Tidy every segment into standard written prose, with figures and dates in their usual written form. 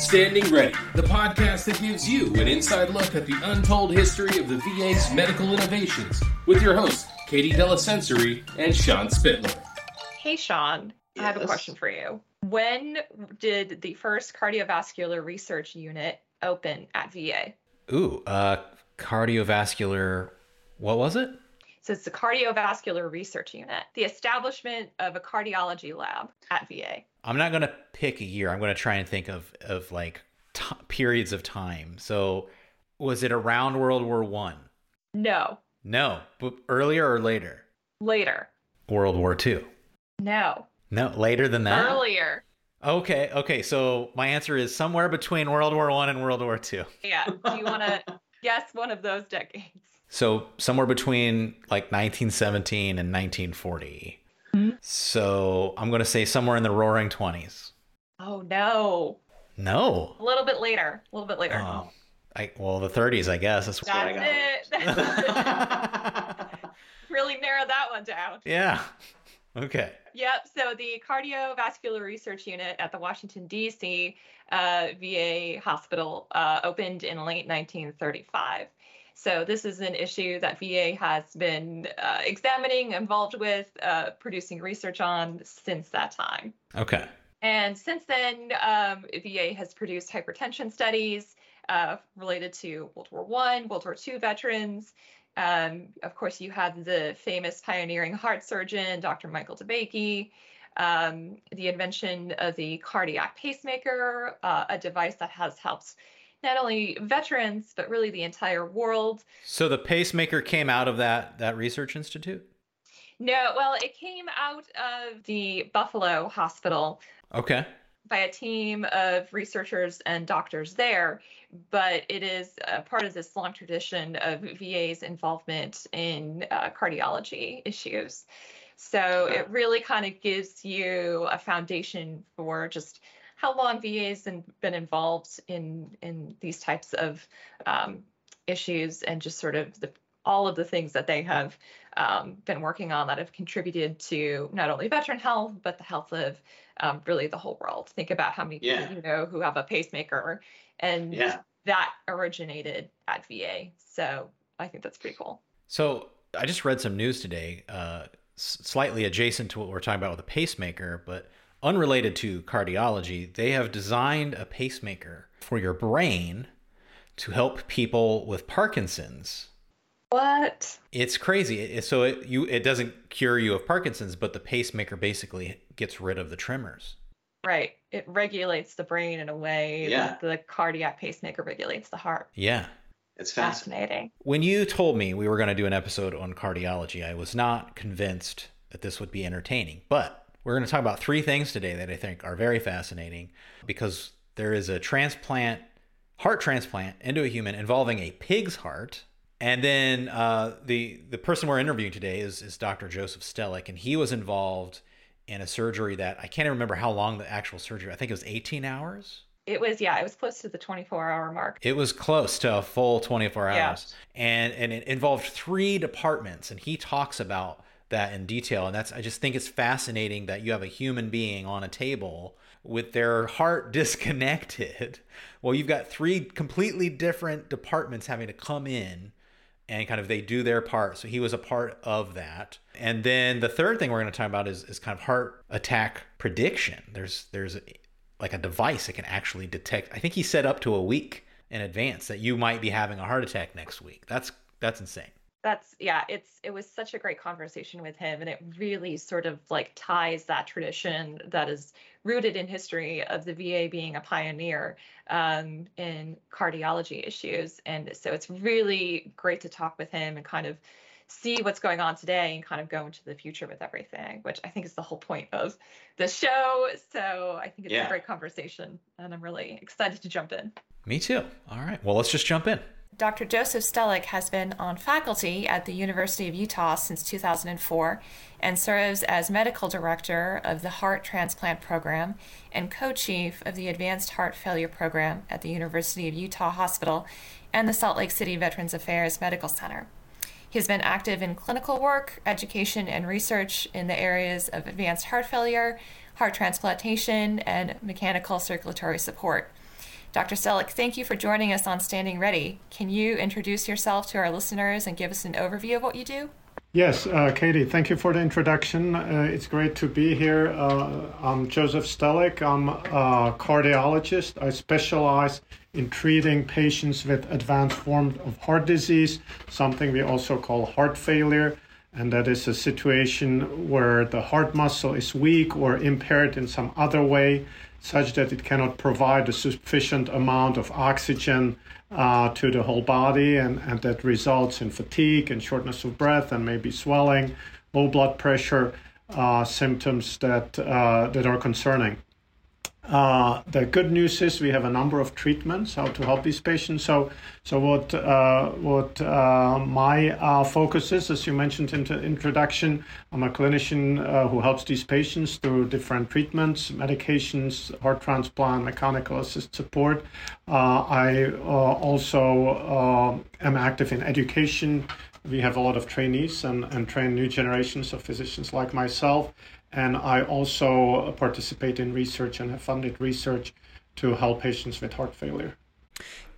Standing Ready, the podcast that gives you an inside look at the untold history of the VA's medical innovations with your hosts, Katie Della Sensory and Sean Spittler. Hey, Sean. Yes. I have a question for you. When did the first cardiovascular research unit open at VA? Ooh, cardiovascular, what was it? So it's the Cardiovascular Research Unit, the establishment of a cardiology lab at VA. I'm not going to pick a year. I'm going to try and think of like periods of time. So was it around World War I? No. No. But earlier or later? Later. World War II? No. No, later than that? Earlier. Okay. So my answer is somewhere between World War I and World War II. Yeah. Do you want to guess one of those decades? So somewhere between like 1917 and 1940. Mm-hmm. So I'm going to say somewhere in the roaring 20s. Oh, no. No. A little bit later. Oh, the 30s, I guess. That's it. Really narrow that one down. Yeah. Okay. Yep. So the Cardiovascular Research Unit at the Washington, D.C. VA hospital opened in late 1935. So this is an issue that VA has been examining, involved with, producing research on since that time. Okay. And since then, VA has produced hypertension studies related to World War I, World War II veterans. Of course, you have the famous pioneering heart surgeon, Dr. Michael DeBakey. The invention of the cardiac pacemaker, a device that has helped not only veterans, but really the entire world. So the pacemaker came out of that research institute? No, well, it came out of the Buffalo Hospital. Okay. By a team of researchers and doctors there, but it is a part of this long tradition of VA's involvement in cardiology issues. So it really kind of gives you a foundation for just how long VA's been involved in these types of issues and just sort of all of the things that they have been working on that have contributed to not only veteran health, but the health of really the whole world. Think about how many people you know who have a pacemaker, and that originated at VA. So I think that's pretty cool. So I just read some news today, slightly adjacent to what we're talking about with a pacemaker, but unrelated to cardiology. They have designed a pacemaker for your brain to help people with Parkinson's. What? It's crazy. So it doesn't cure you of Parkinson's, but the pacemaker basically gets rid of the tremors. Right. It regulates the brain in a way that the cardiac pacemaker regulates the heart. Yeah. It's fascinating. When you told me we were going to do an episode on cardiology, I was not convinced that this would be entertaining, but we're going to talk about three things today that I think are very fascinating, because there is a heart transplant into a human involving a pig's heart. And then the person we're interviewing today is Dr. Joseph Stehlik, and he was involved in a surgery that I can't even remember how long the actual surgery, I think it was 18 hours. It was close to the 24-hour mark. It was close to a full 24 hours. And it involved three departments, and he talks about that in detail. And I just think it's fascinating that you have a human being on a table with their heart disconnected. Well, you've got three completely different departments having to come in and kind of, they do their part. So he was a part of that. And then the third thing we're going to talk about is kind of heart attack prediction. There's like a device that can actually detect, I think he said up to a week in advance, that you might be having a heart attack next week. That's insane. It was such a great conversation with him, and it really sort of like ties that tradition that is rooted in history of the VA being a pioneer in cardiology issues. And so it's really great to talk with him and kind of see what's going on today and kind of go into the future with everything, which I think is the whole point of the show. So I think it's a great conversation, and I'm really excited to jump in. Me too. All right. Well, let's just jump in. Dr. Joseph Stehlik has been on faculty at the University of Utah since 2004 and serves as medical director of the Heart Transplant Program and co-chief of the Advanced Heart Failure Program at the University of Utah Hospital and the Salt Lake City Veterans Affairs Medical Center. He has been active in clinical work, education, and research in the areas of advanced heart failure, heart transplantation, and mechanical circulatory support. Dr. Stehlik, thank you for joining us on Standing Ready. Can you introduce yourself to our listeners and give us an overview of what you do? Yes, Katie, thank you for the introduction. It's great to be here. I'm Joseph Stehlik. I'm a cardiologist. I specialize in treating patients with advanced forms of heart disease, something we also call heart failure. And that is a situation where the heart muscle is weak or impaired in some other way, such that it cannot provide a sufficient amount of oxygen to the whole body, and that results in fatigue and shortness of breath and maybe swelling, low blood pressure, symptoms that are concerning. The good news is we have a number of treatments how to help these patients. So what my focus is, as you mentioned in the introduction, I'm a clinician who helps these patients through different treatments, medications, heart transplant, mechanical assist support. I also am active in education. We have a lot of trainees and train new generations of physicians like myself. And I also participate in research and have funded research to help patients with heart failure.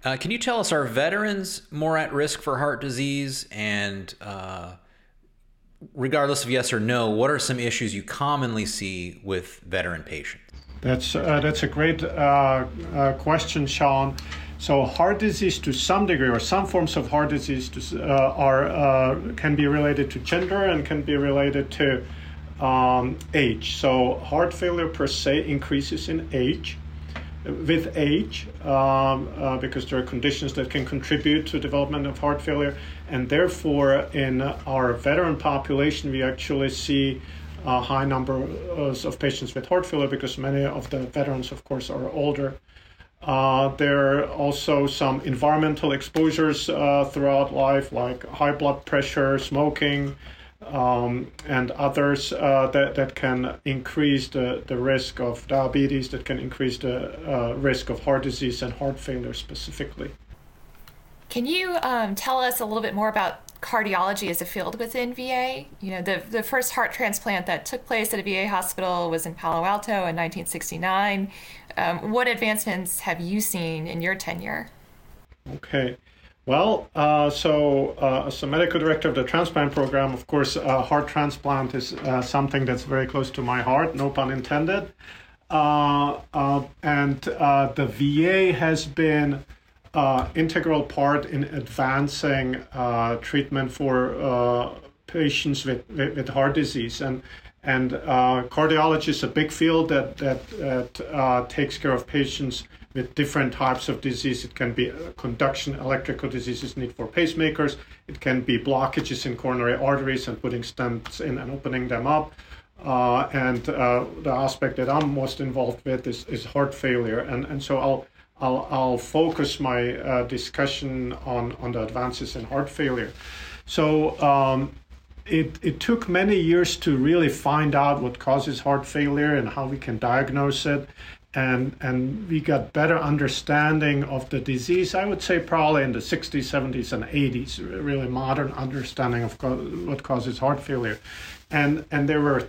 Can you tell us, are veterans more at risk for heart disease? And regardless of yes or no, what are some issues you commonly see with veteran patients? That's a great question, Sean. So heart disease to some degree, or some forms of heart disease can be related to gender and can be related to age. So heart failure per se increases with age because there are conditions that can contribute to development of heart failure, and therefore in our veteran population we actually see a high number of patients with heart failure because many of the veterans of course are older. There are also some environmental exposures throughout life, like high blood pressure, smoking, and others that can increase the risk of diabetes, that can increase the risk of heart disease and heart failure specifically. Can you tell us a little bit more about cardiology as a field within VA? You know, the first heart transplant that took place at a VA hospital was in Palo Alto in 1969. What advancements have you seen in your tenure? Okay. Well, as a medical director of the transplant program, of course, heart transplant is something that's very close to my heart, no pun intended. And the VA has been integral part in advancing treatment for patients with heart disease. And cardiology is a big field that takes care of patients with different types of disease. It can be conduction electrical diseases, need for pacemakers. It can be blockages in coronary arteries and putting stents in and opening them up. And the aspect that I'm most involved with is heart failure. And so I'll focus my discussion on the advances in heart failure. So It took many years to really find out what causes heart failure and how we can diagnose it. And we got better understanding of the disease, I would say probably in the 60s, 70s, and 80s, really modern understanding of what causes heart failure. And there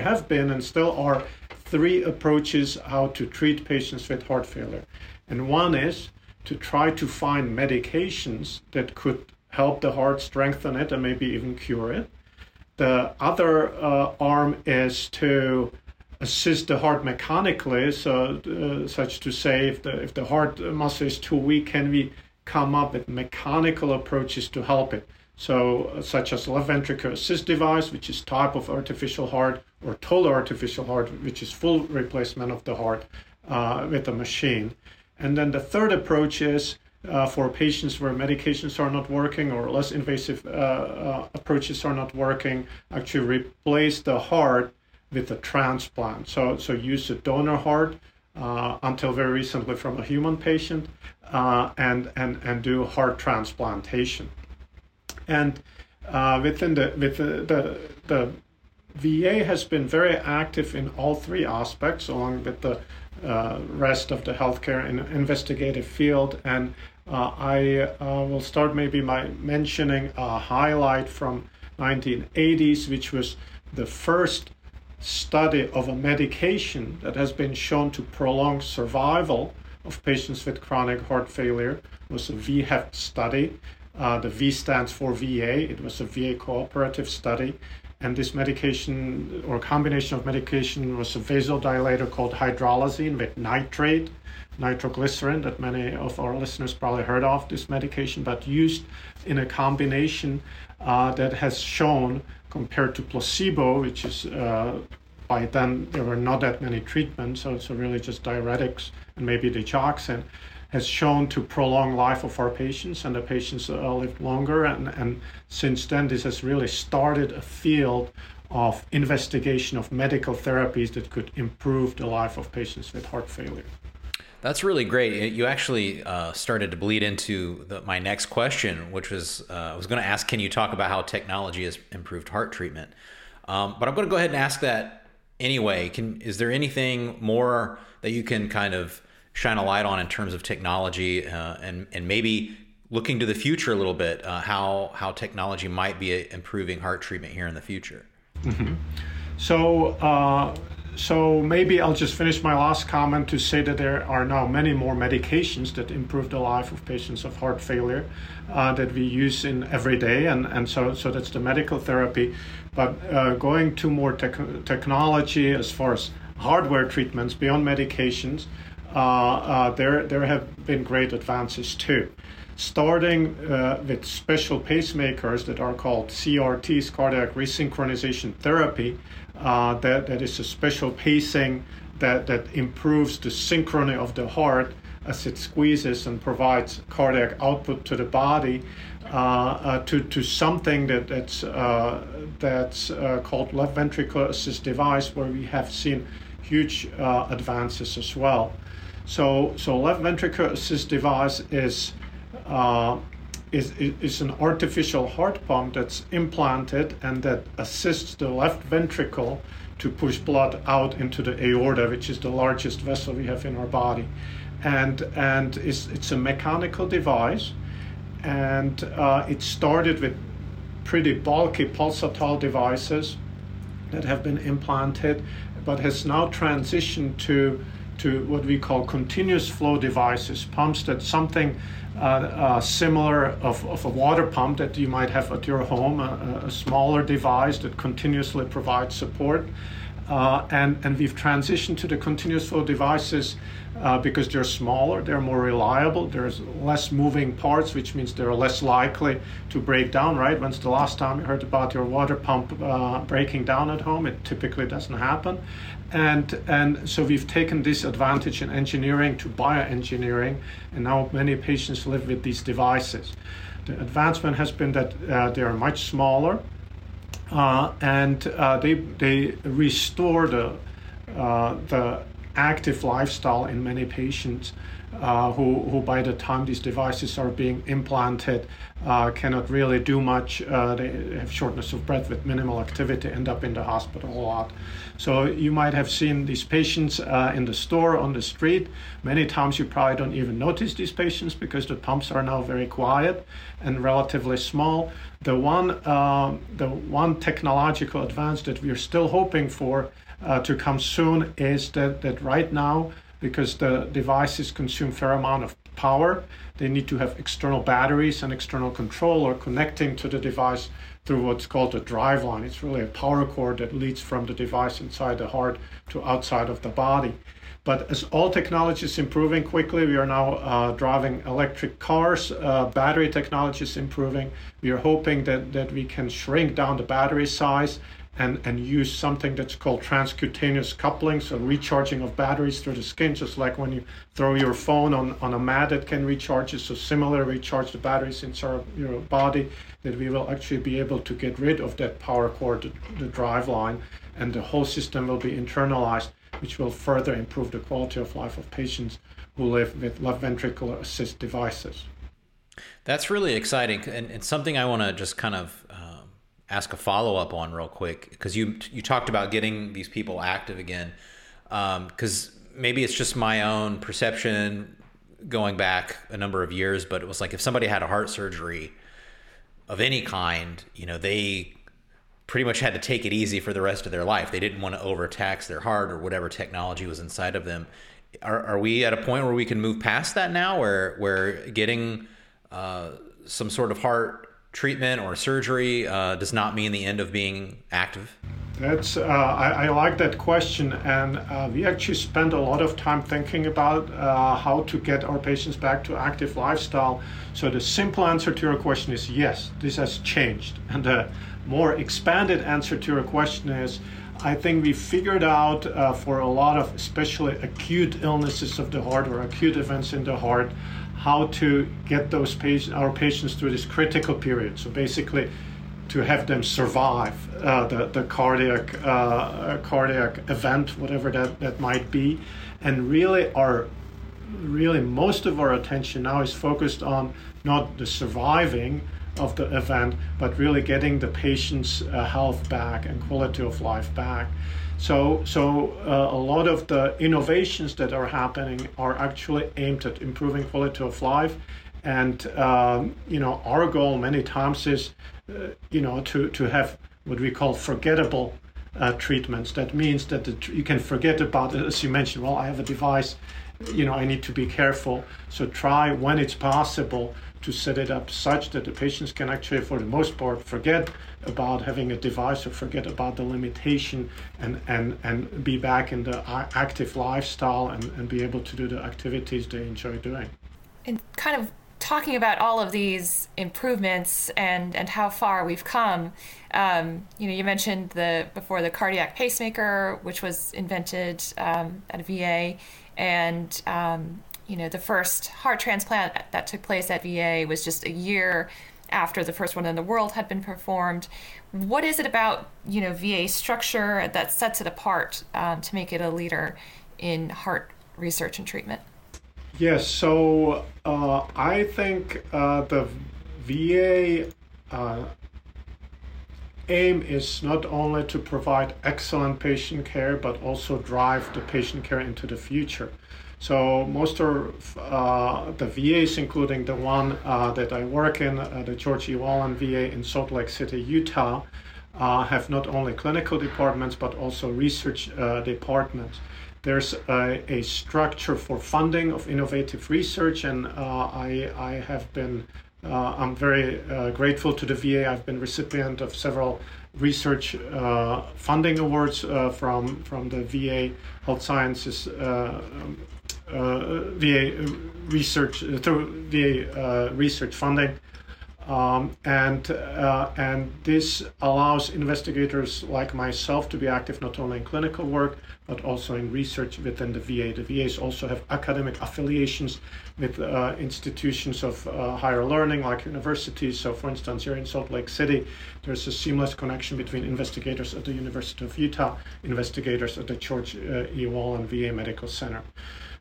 have been and still are three approaches how to treat patients with heart failure. And one is to try to find medications that could help the heart, strengthen it, and maybe even cure it. The other arm is to assist the heart mechanically, so such to say, if the heart muscle is too weak, can we come up with mechanical approaches to help it? So such as left ventricular assist device, which is type of artificial heart, or total artificial heart, which is full replacement of the heart with a machine. And then the third approach is for patients where medications are not working or less invasive approaches are not working, actually replace the heart with a transplant. So use a donor heart until very recently from a human patient and do heart transplantation. And within the VA has been very active in all three aspects, along with the rest of the healthcare and investigative field. And I will start maybe by mentioning a highlight from 1980s, which was the first study of a medication that has been shown to prolong survival of patients with chronic heart failure. It was a VHEFT study. The V stands for VA. It was a VA cooperative study. And this medication or combination of medication was a vasodilator called hydralazine with nitrate, nitroglycerin, that many of our listeners probably heard of this medication, but used in a combination that has shown, compared to placebo, which is by then there were not that many treatments, so it's really just diuretics and maybe digoxin, has shown to prolong life of our patients, and the patients lived longer. And since then, this has really started a field of investigation of medical therapies that could improve the life of patients with heart failure. That's really great. You actually started to bleed into my next question, which was, I was going to ask, can you talk about how technology has improved heart treatment? But I'm going to go ahead and ask that anyway. Is there anything more that you can kind of shine a light on in terms of technology and maybe looking to the future a little bit, how technology might be improving heart treatment here in the future? Mm-hmm. So maybe I'll just finish my last comment to say that there are now many more medications that improve the life of patients of heart failure that we use in every day. And so that's the medical therapy. But going to more technology as far as hardware treatments beyond medications, there have been great advances too. Starting with special pacemakers that are called CRTs, cardiac resynchronization therapy, that is a special pacing that improves the synchrony of the heart as it squeezes and provides cardiac output to the body, to something that's called left ventricular assist device, where we have seen huge advances as well. So left ventricular assist device is an artificial heart pump that's implanted and that assists the left ventricle to push blood out into the aorta, which is the largest vessel we have in our body, and it's a mechanical device, and it started with pretty bulky pulsatile devices that have been implanted, but has now transitioned to what we call continuous flow devices, pumps that something similar of a water pump that you might have at your home, a smaller device that continuously provides support. And we've transitioned to the continuous flow devices because they're smaller, they're more reliable, there's less moving parts, which means they're less likely to break down, right? When's the last time you heard about your water pump breaking down at home? It typically doesn't happen. And so we've taken this advantage in engineering to bioengineering, and now many patients live with these devices. The advancement has been that they are much smaller, and they restore the active lifestyle in many patients who by the time these devices are being implanted cannot really do much. They have shortness of breath with minimal activity, end up in the hospital a lot. So you might have seen these patients in the store, on the street. Many times you probably don't even notice these patients because the pumps are now very quiet and relatively small. The one technological advance that we are still hoping for to come soon is that right now, because the devices consume a fair amount of power, they need to have external batteries and external controller connecting to the device through what's called a drive line. It's really a power cord that leads from the device inside the heart to outside of the body. But as all technology is improving quickly, we are now driving electric cars, battery technology is improving. We are hoping that we can shrink down the battery size and use something that's called transcutaneous coupling, so recharging of batteries through the skin, just like when you throw your phone on a mat that can recharge it. So similar, recharge the batteries inside your body, that we will actually be able to get rid of that power cord, the drive line, and the whole system will be internalized, which will further improve the quality of life of patients who live with left ventricular assist devices. That's really exciting, and it's something I want to just kind of ask a follow-up on real quick, because you talked about getting these people active again, because maybe it's just my own perception going back a number of years, but it was like if somebody had a heart surgery of any kind, they pretty much had to take it easy for the rest of their life. They didn't want to overtax their heart or whatever technology was inside of them. Are we at a point where we can move past that now, where getting some sort of heart treatment or surgery does not mean the end of being active? That's I like that question, and we actually spend a lot of time thinking about how to get our patients back to active lifestyle. So the simple answer to your question is yes, this has changed. And the more expanded answer to your question is, I think we figured out for a lot of especially acute illnesses of the heart or acute events in the heart, how to get those our patients through this critical period. So basically, to have them survive the cardiac event, whatever that might be. And really most of our attention now is focused on not the surviving of the event, but really getting the patient's health back and quality of life back. So a lot of the innovations that are happening are actually aimed at improving quality of life. And, our goal many times is, to have what we call forgettable treatments. That means that you can forget about it. As you mentioned, well, I have a device, I need to be careful. So try when it's possible to set it up such that the patients can actually, for the most part, forget about having a device or forget about the limitation and be back in the active lifestyle and be able to do the activities they enjoy doing. And kind of talking about all of these improvements and how far we've come, you mentioned the cardiac pacemaker, which was invented at a VA, and the first heart transplant that took place at VA was just a year after the first one in the world had been performed. What is it about, VA structure that sets it apart to make it a leader in heart research and treatment? Yes, so I think the VA aim is not only to provide excellent patient care, but also drive the patient care into the future. So most of the VAs, including the one that I work in, the George E. Wahlen VA in Salt Lake City, Utah, have not only clinical departments, but also research departments. There's a structure for funding of innovative research, and I'm very grateful to the VA. I've been recipient of several research funding awards from the VA Health Sciences through VA research funding, and this allows investigators like myself to be active not only in clinical work but also in research within the VA. The VAs also have academic affiliations with institutions of higher learning, like universities. So for instance, here in Salt Lake City, there's a seamless connection between investigators at the University of Utah, investigators at the George E. Wahlen VA Medical Center.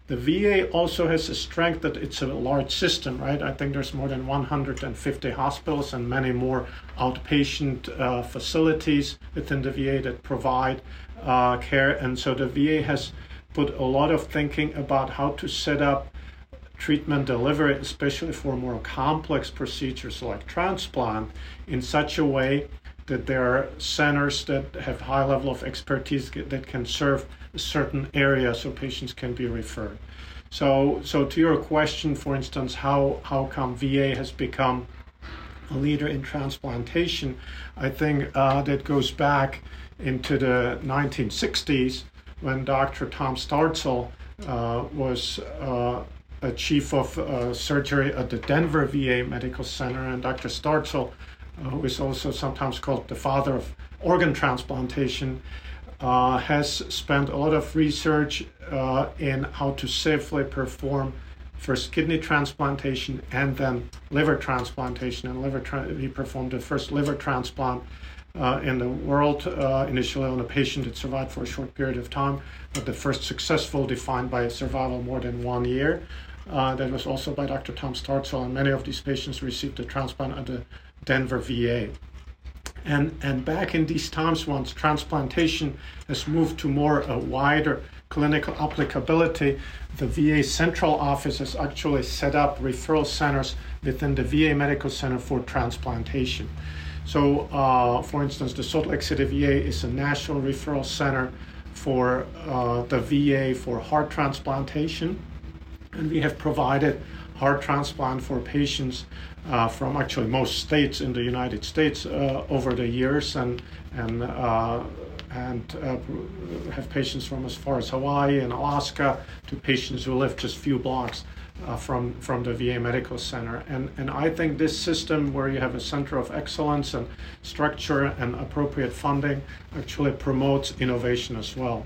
The VA also has a strength that it's a large system, right? I think there's more than 150 hospitals and many more outpatient facilities within the VA that provide care. And so the VA has put a lot of thinking about how to set up treatment delivery, especially for more complex procedures like transplant, in such a way that there are centers that have high level of expertise that can serve a certain area so patients can be referred. So to your question, for instance, how come VA has become a leader in transplantation, I think that goes back into the 1960s when Dr. Tom Starzl was a chief of surgery at the Denver VA Medical Center, and Dr. Starzl, who is also sometimes called the father of organ transplantation, has spent a lot of research in how to safely perform first kidney transplantation and then liver transplantation. And he performed the first liver transplant in the world, initially on a patient that survived for a short period of time, but the first successful, defined by survival more than 1 year. That was also by Dr. Tom Starzl, and many of these patients received the transplant at the Denver VA. And back in these times, once transplantation has moved to more a wider clinical applicability, the VA central office has actually set up referral centers within the VA Medical Center for transplantation. So, for instance, the Salt Lake City VA is a national referral center for the VA for heart transplantation. And we have provided heart transplant for patients from actually most states in the United States over the years, and have patients from as far as Hawaii and Alaska to patients who live just a few blocks from the VA Medical Center. And I think this system, where you have a center of excellence and structure and appropriate funding, actually promotes innovation as well.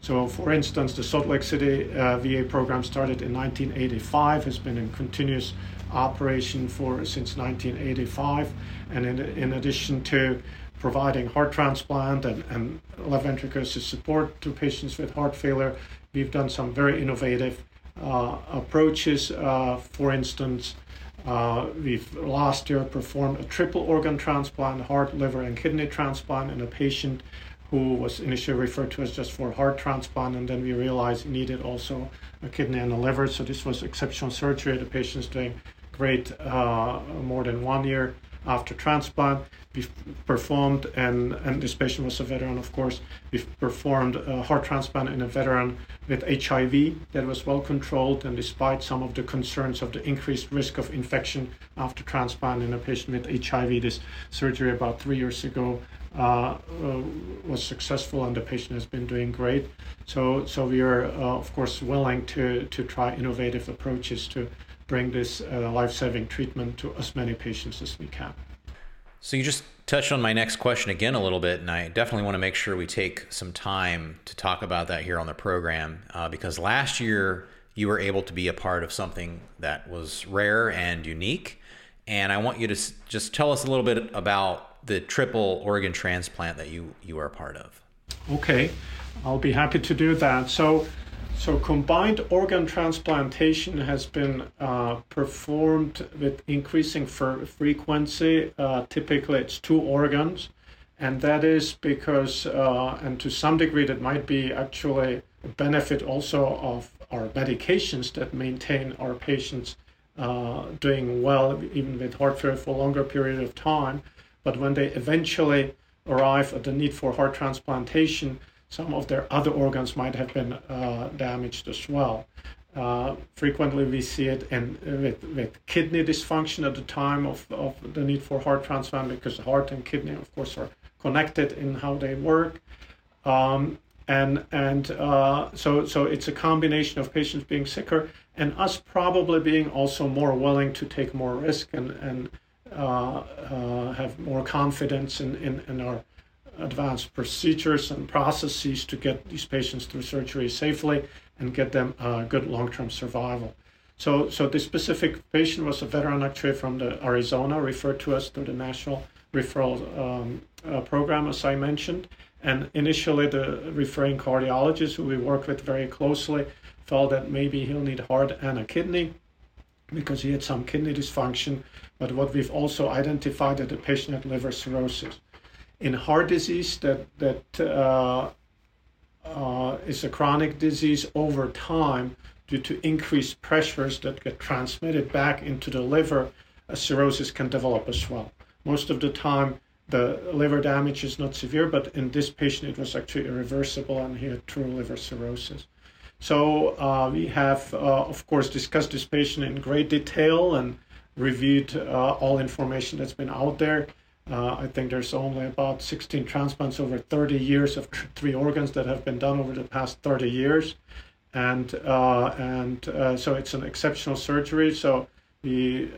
So, for instance, the Salt Lake City VA program started in 1985, has been in continuous operation since 1985, and in addition to providing heart transplant and left ventricular support to patients with heart failure, we've done some very innovative approaches. For instance, we've last year performed a triple organ transplant, heart, liver, and kidney transplant in a patient who was initially referred to as just for heart transplant, and then we realized he needed also a kidney and a liver. So this was exceptional surgery. The patient's doing great more than 1 year after transplant. We've performed, and this patient was a veteran, of course, we've performed a heart transplant in a veteran with HIV that was well controlled, and despite some of the concerns of the increased risk of infection after transplant in a patient with HIV, this surgery about 3 years ago was successful, and the patient has been doing great. So we are, of course, willing to try innovative approaches to bring this life-saving treatment to as many patients as we can. So you just touched on my next question again a little bit, and I definitely want to make sure we take some time to talk about that here on the program, because last year you were able to be a part of something that was rare and unique, and I want you to just tell us a little bit about the triple organ transplant that you are a part of. Okay, I'll be happy to do that. So combined organ transplantation has been performed with increasing frequency. Typically, it's two organs, and that is because, and to some degree, that might be actually a benefit also of our medications that maintain our patients doing well, even with heart failure for a longer period of time. But when they eventually arrive at the need for heart transplantation, some of their other organs might have been damaged as well. Frequently we see it with kidney dysfunction at the time of the need for heart transplant, because heart and kidney, of course, are connected in how they work. So it's a combination of patients being sicker and us probably being also more willing to take more risk and have more confidence in our advanced procedures and processes to get these patients through surgery safely and get them good long-term survival. So this specific patient was a veteran actually from Arizona, referred to us through the National Referral Program, as I mentioned. And initially the referring cardiologist, who we work with very closely, felt that maybe he'll need heart and a kidney because he had some kidney dysfunction. But what we've also identified that the patient had liver cirrhosis. In heart disease, that is a chronic disease over time, due to increased pressures that get transmitted back into the liver, a cirrhosis can develop as well. Most of the time, the liver damage is not severe, but in this patient, it was actually irreversible, and he had true liver cirrhosis. So we have, of course, discussed this patient in great detail and reviewed all information that's been out there. I think there's only about 16 transplants over 30 years of three organs that have been done over the past 30 years. And so it's an exceptional surgery. So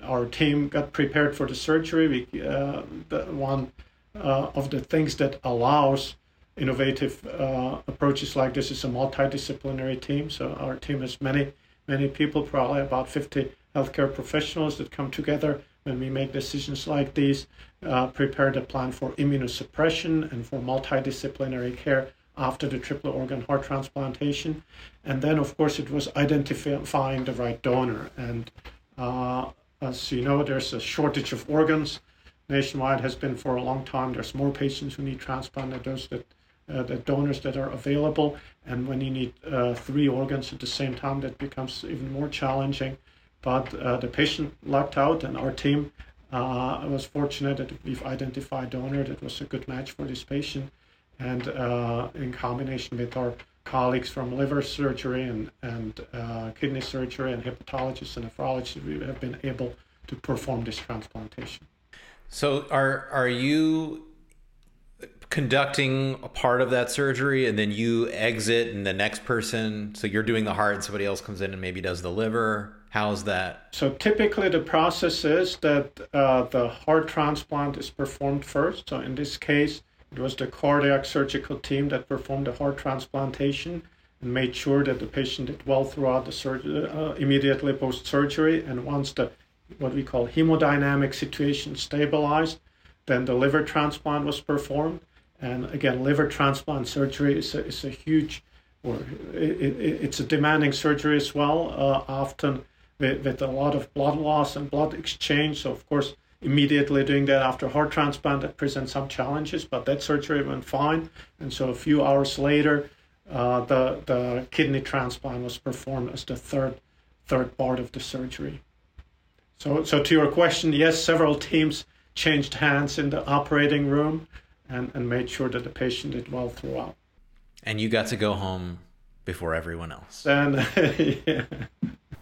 our team got prepared for the surgery. One of the things that allows innovative approaches like this is a multidisciplinary team. So our team has many, many people, probably about 50 healthcare professionals that come together when we make decisions like these, prepare the plan for immunosuppression and for multidisciplinary care after the triple organ heart transplantation. And then, of course, it was identifying the right donor. And as you know, there's a shortage of organs nationwide, has been for a long time. There's more patients who need transplant than those the donors that are available. And when you need three organs at the same time, that becomes even more challenging. But the patient lucked out, and our team was fortunate that we've identified a donor that was a good match for this patient. and in combination with our colleagues from liver surgery and kidney surgery and hepatologists and nephrologists, we have been able to perform this transplantation. So are you conducting a part of that surgery and then you exit and the next person, so you're doing the heart and somebody else comes in and maybe does the liver? How's that? So typically the process is that the heart transplant is performed first. So in this case, it was the cardiac surgical team that performed the heart transplantation and made sure that the patient did well throughout the surgery, immediately post-surgery. And once the, what we call hemodynamic situation stabilized, then the liver transplant was performed. And again, liver transplant surgery is a huge, or it's a demanding surgery as well, often with a lot of blood loss and blood exchange. So of course, immediately doing that after heart transplant, that presents some challenges, but that surgery went fine. And so a few hours later, the kidney transplant was performed as the third part of the surgery. So to your question, yes, several teams changed hands in the operating room and made sure that the patient did well throughout. And you got to go home before everyone else. And yeah.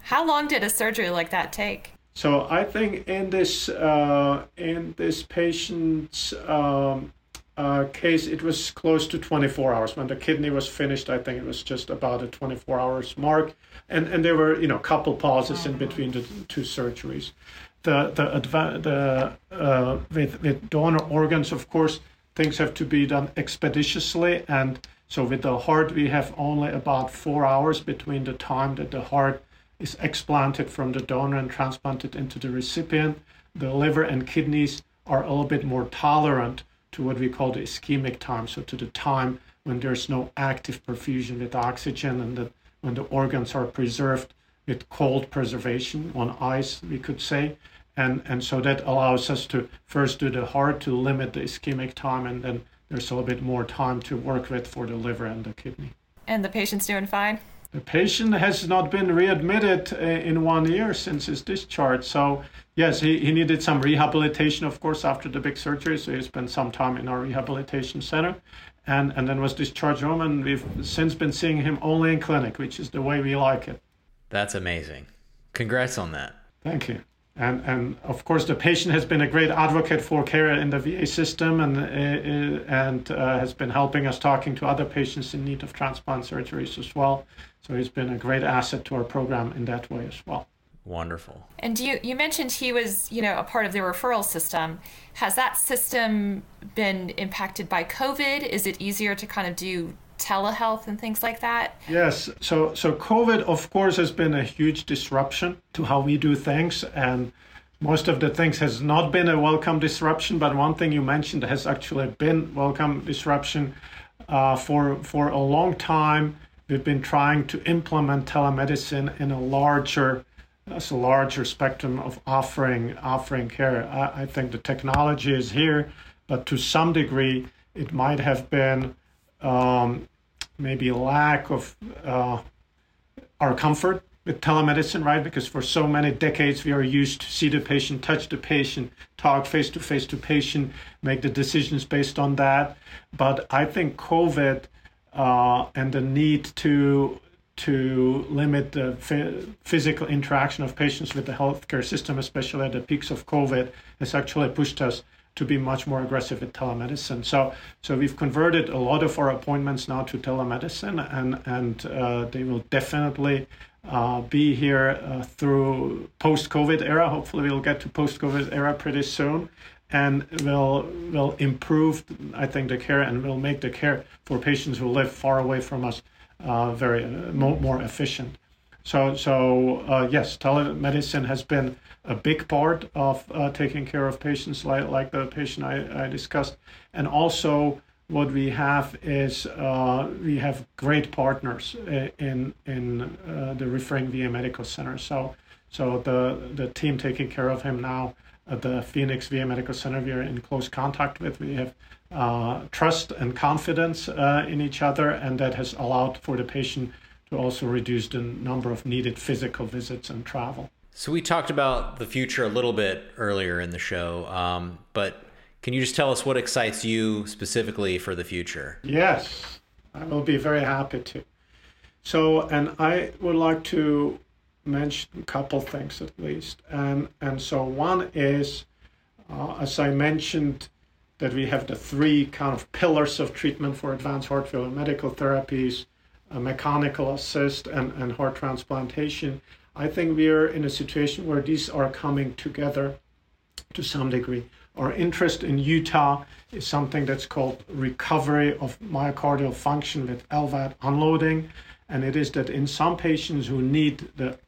How long did a surgery like that take? So I think in this patient's case, it was close to 24 hours. When the kidney was finished, I think it was just about a 24 hours mark. And there were, a couple pauses in between the two surgeries. With donor organs, of course, things have to be done expeditiously. And so with the heart, we have only about 4 hours between the time that the heart is explanted from the donor and transplanted into the recipient. The liver and kidneys are a little bit more tolerant to what we call the ischemic time, so to the time when there's no active perfusion with oxygen and that when the organs are preserved with cold preservation on ice, we could say. And so that allows us to first do the heart to limit the ischemic time, and then there's a little bit more time to work with for the liver and the kidney. And the patient's doing fine? The patient has not been readmitted in 1 year since his discharge. So yes, he needed some rehabilitation, of course, after the big surgery. So he spent some time in our rehabilitation center and then was discharged home. And we've since been seeing him only in clinic, which is the way we like it. That's amazing. Congrats on that. Thank you. And of course, the patient has been a great advocate for care in the VA system and has been helping us talking to other patients in need of transplant surgeries as well. So he's been a great asset to our program in that way as well. Wonderful. And you mentioned he was, a part of the referral system. Has that system been impacted by COVID? Is it easier to kind of do telehealth and things like that? Yes. So COVID, of course, has been a huge disruption to how we do things. And most of the things has not been a welcome disruption. But one thing you mentioned has actually been welcome disruption. For a long time, we've been trying to implement telemedicine in a larger spectrum of offering care. I think the technology is here, but to some degree, it might have been maybe lack of our comfort with telemedicine, right? Because for so many decades, we are used to see the patient, touch the patient, talk face to patient, make the decisions based on that. But I think COVID and the need to limit the physical interaction of patients with the healthcare system, especially at the peaks of COVID, has actually pushed us to be much more aggressive at telemedicine. So we've converted a lot of our appointments now to telemedicine, and they will definitely be here through post-COVID era. Hopefully we'll get to post-COVID era pretty soon, and will improve, I think, the care, and will make the care for patients who live far away from us more efficient. So yes, telemedicine has been a big part of taking care of patients like the patient I discussed. And also what we have is we have great partners in the referring VA Medical Center. So the team taking care of him now at the Phoenix VA Medical Center we are in close contact with. We have trust and confidence in each other, and that has allowed for the patient to also reduce the number of needed physical visits and travel. So we talked about the future a little bit earlier in the show, but Can you just tell us what excites you specifically for the future? Yes, I will be very happy to. So, and I would like to mention a couple things at least. And so one is, as I mentioned, that we have the three kind of pillars of treatment for advanced heart failure medical therapies, mechanical assist, and heart transplantation. I think we are in a situation where these are coming together to some degree. Our interest in Utah is something that's called recovery of myocardial function with LVAD unloading. And it is that in some patients who need the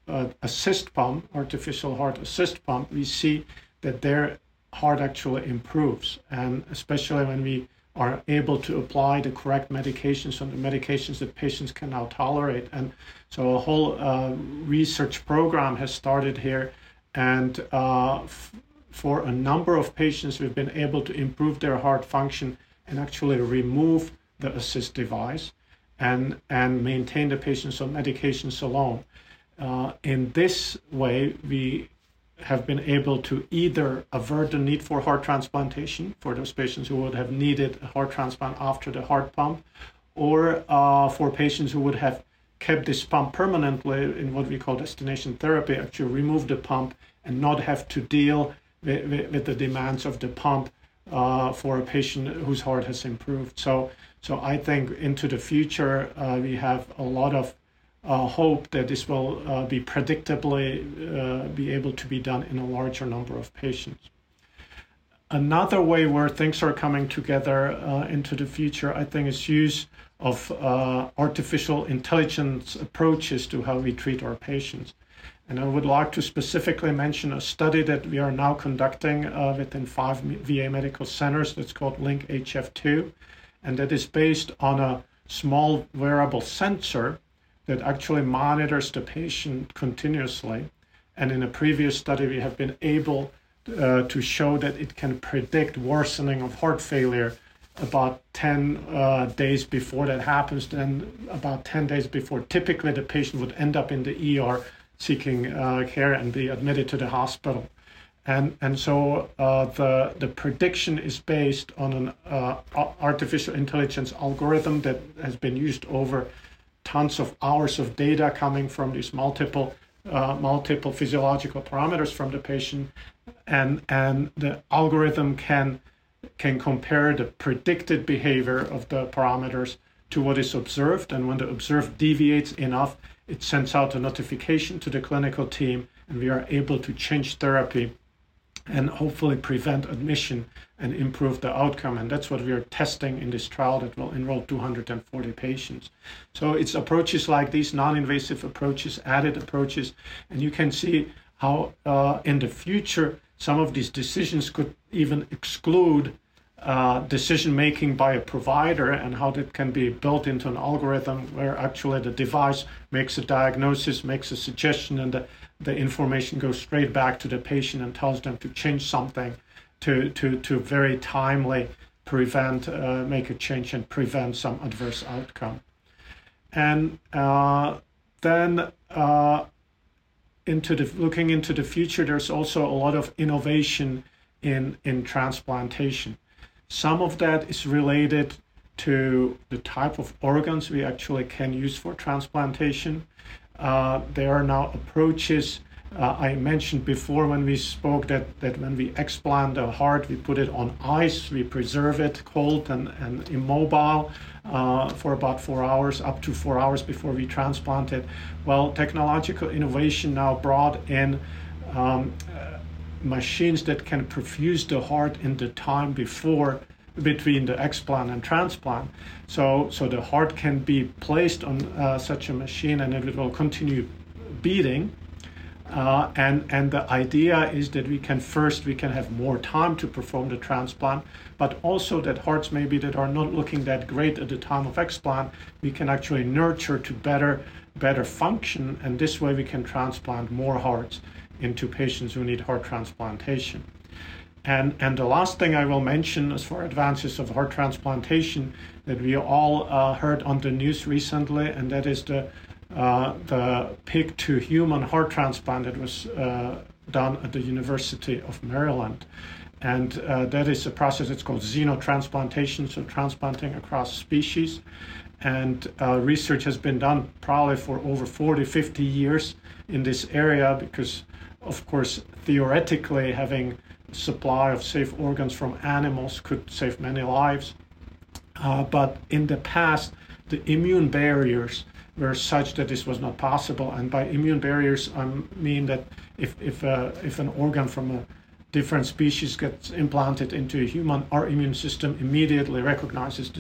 assist pump, artificial heart assist pump, we see that their heart actually improves. And especially when we are able to apply the correct medications on the medications that patients can now tolerate. And so a whole research program has started here. And for a number of patients, we've been able to improve their heart function and actually remove the assist device and maintain the patients on medications alone. In this way, we have been able to either avert the need for heart transplantation for those patients who would have needed a heart transplant after the heart pump, or for patients who would have kept this pump permanently in what we call destination therapy, actually remove the pump and not have to deal with the demands of the pump for a patient whose heart has improved. So I think into the future, we have a lot of hope that this will be predictably be able to be done in a larger number of patients. Another way where things are coming together into the future, I think, is use of artificial intelligence approaches to how we treat our patients. And I would like to specifically mention a study that we are now conducting within 5 VA medical centers that's called LINK-HF2, and that is based on a small wearable sensor that actually monitors the patient continuously. And in a previous study, we have been able to show that it can predict worsening of heart failure about 10 days before that happens. Then about 10 days before, typically the patient would end up in the ER seeking care and be admitted to the hospital. And so the prediction is based on an artificial intelligence algorithm that has been used over tons of hours of data coming from these multiple physiological parameters from the patient, and the algorithm can compare the predicted behavior of the parameters to what is observed, and when the observed deviates enough, it sends out a notification to the clinical team, and we are able to change therapy and hopefully prevent admission and improve the outcome. And that's what we are testing in this trial that will enroll 240 patients. So it's approaches like these, non-invasive approaches, added approaches, and you can see how in the future, some of these decisions could even exclude decision-making by a provider, and how that can be built into an algorithm where actually the device makes a diagnosis, makes a suggestion, and the information goes straight back to the patient and tells them to change something to very timely prevent, make a change and prevent some adverse outcome. And then looking into the future, there's also a lot of innovation in transplantation. Some of that is related to the type of organs we actually can use for transplantation. There are now approaches. I mentioned before when we spoke that when we explant the heart, we put it on ice, we preserve it cold and immobile for about 4 hours, up to 4 hours before we transplant it. Well, technological innovation now brought in machines that can perfuse the heart in the time between the explant and transplant. So the heart can be placed on such a machine, and it will continue beating. And the idea is that we can have more time to perform the transplant, but also that hearts maybe that are not looking that great at the time of explant, we can actually nurture to better function, and this way we can transplant more hearts into patients who need heart transplantation. And the last thing I will mention as for advances of heart transplantation that we all heard on the news recently, and that is the the pig to human heart transplant that was done at the University of Maryland. And that is a process that's called xenotransplantation, so transplanting across species. And research has been done probably for over 40, 50 years in this area because, of course, theoretically having supply of safe organs from animals could save many lives. But in the past, the immune barriers were such that this was not possible. And by immune barriers, I mean that if an organ from a different species gets implanted into a human, our immune system immediately recognizes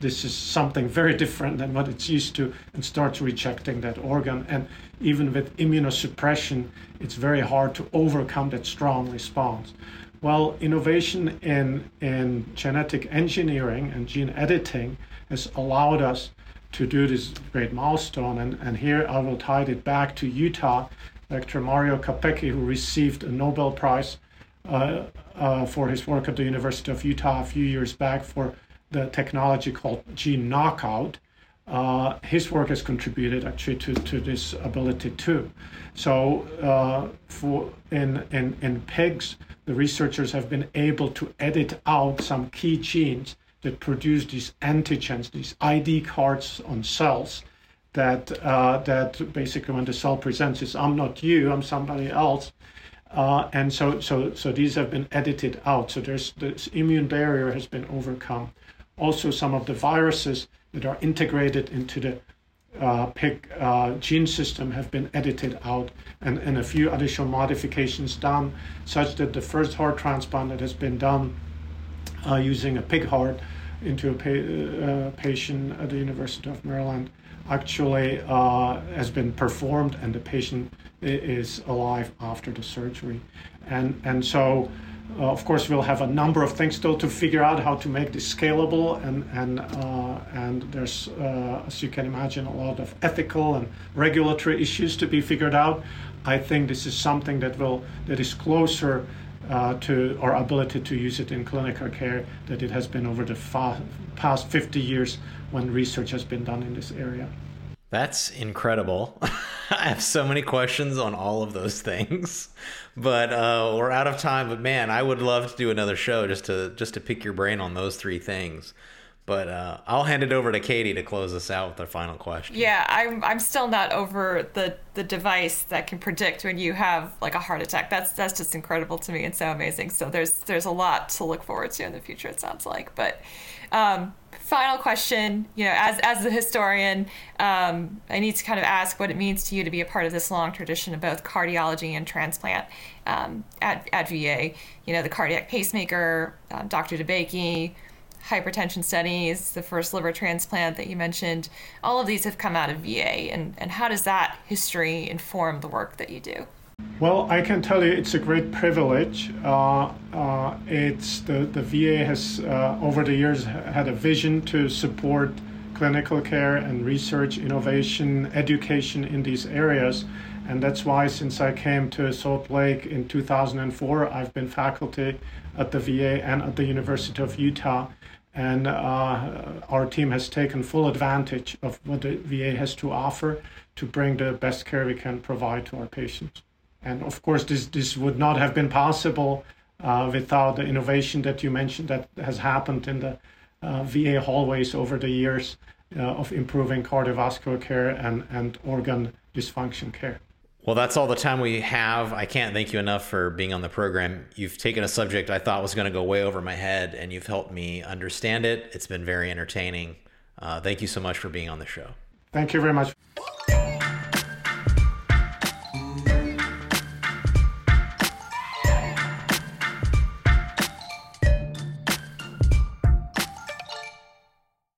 this is something very different than what it's used to and starts rejecting that organ. And even with immunosuppression, it's very hard to overcome that strong response. Well, innovation in genetic engineering and gene editing has allowed us to do this great milestone. And here I will tie it back to Utah. Dr. Mario Capecchi, who received a Nobel Prize for his work at the University of Utah a few years back for the technology called gene knockout. His work has contributed actually to this ability too. So in pigs, the researchers have been able to edit out some key genes that produce these antigens, these ID cards on cells that basically when the cell presents is, I'm not you, I'm somebody else. And so these have been edited out. So there's this immune barrier has been overcome. Also, some of the viruses that are integrated into the pig gene system have been edited out, and a few additional modifications done, such that the first heart transplant that has been done using a pig heart into a patient at the University of Maryland actually has been performed, and the patient is alive after the surgery. And so, of course, we'll have a number of things still to figure out how to make this scalable. And there's, as you can imagine, a lot of ethical and regulatory issues to be figured out. I think this is something that is closer to our ability to use it in clinical care that it has been over the past 50 years when research has been done in this area. That's incredible. I have so many questions on all of those things, but we're out of time. But man, I would love to do another show just to pick your brain on those three things. But I'll hand it over to Katie to close us out with our final question. Yeah, I'm still not over the device that can predict when you have like a heart attack. That's just incredible to me and so amazing. So there's a lot to look forward to in the future. It sounds like, but. Final question, as the historian, I need to kind of ask what it means to you to be a part of this long tradition of both cardiology and transplant at VA. The cardiac pacemaker, Dr. DeBakey, hypertension studies, the first liver transplant that you mentioned, all of these have come out of VA. And how does that history inform the work that you do? Well, I can tell you it's a great privilege. It's the VA has, over the years, had a vision to support clinical care and research, innovation, education in these areas. And that's why since I came to Salt Lake in 2004, I've been faculty at the VA and at the University of Utah. And our team has taken full advantage of what the VA has to offer to bring the best care we can provide to our patients. And of course, this would not have been possible without the innovation that you mentioned that has happened in the VA hallways over the years of improving cardiovascular care and organ dysfunction care. Well, that's all the time we have. I can't thank you enough for being on the program. You've taken a subject I thought was going to go way over my head, and you've helped me understand it. It's been very entertaining. Thank you so much for being on the show. Thank you very much.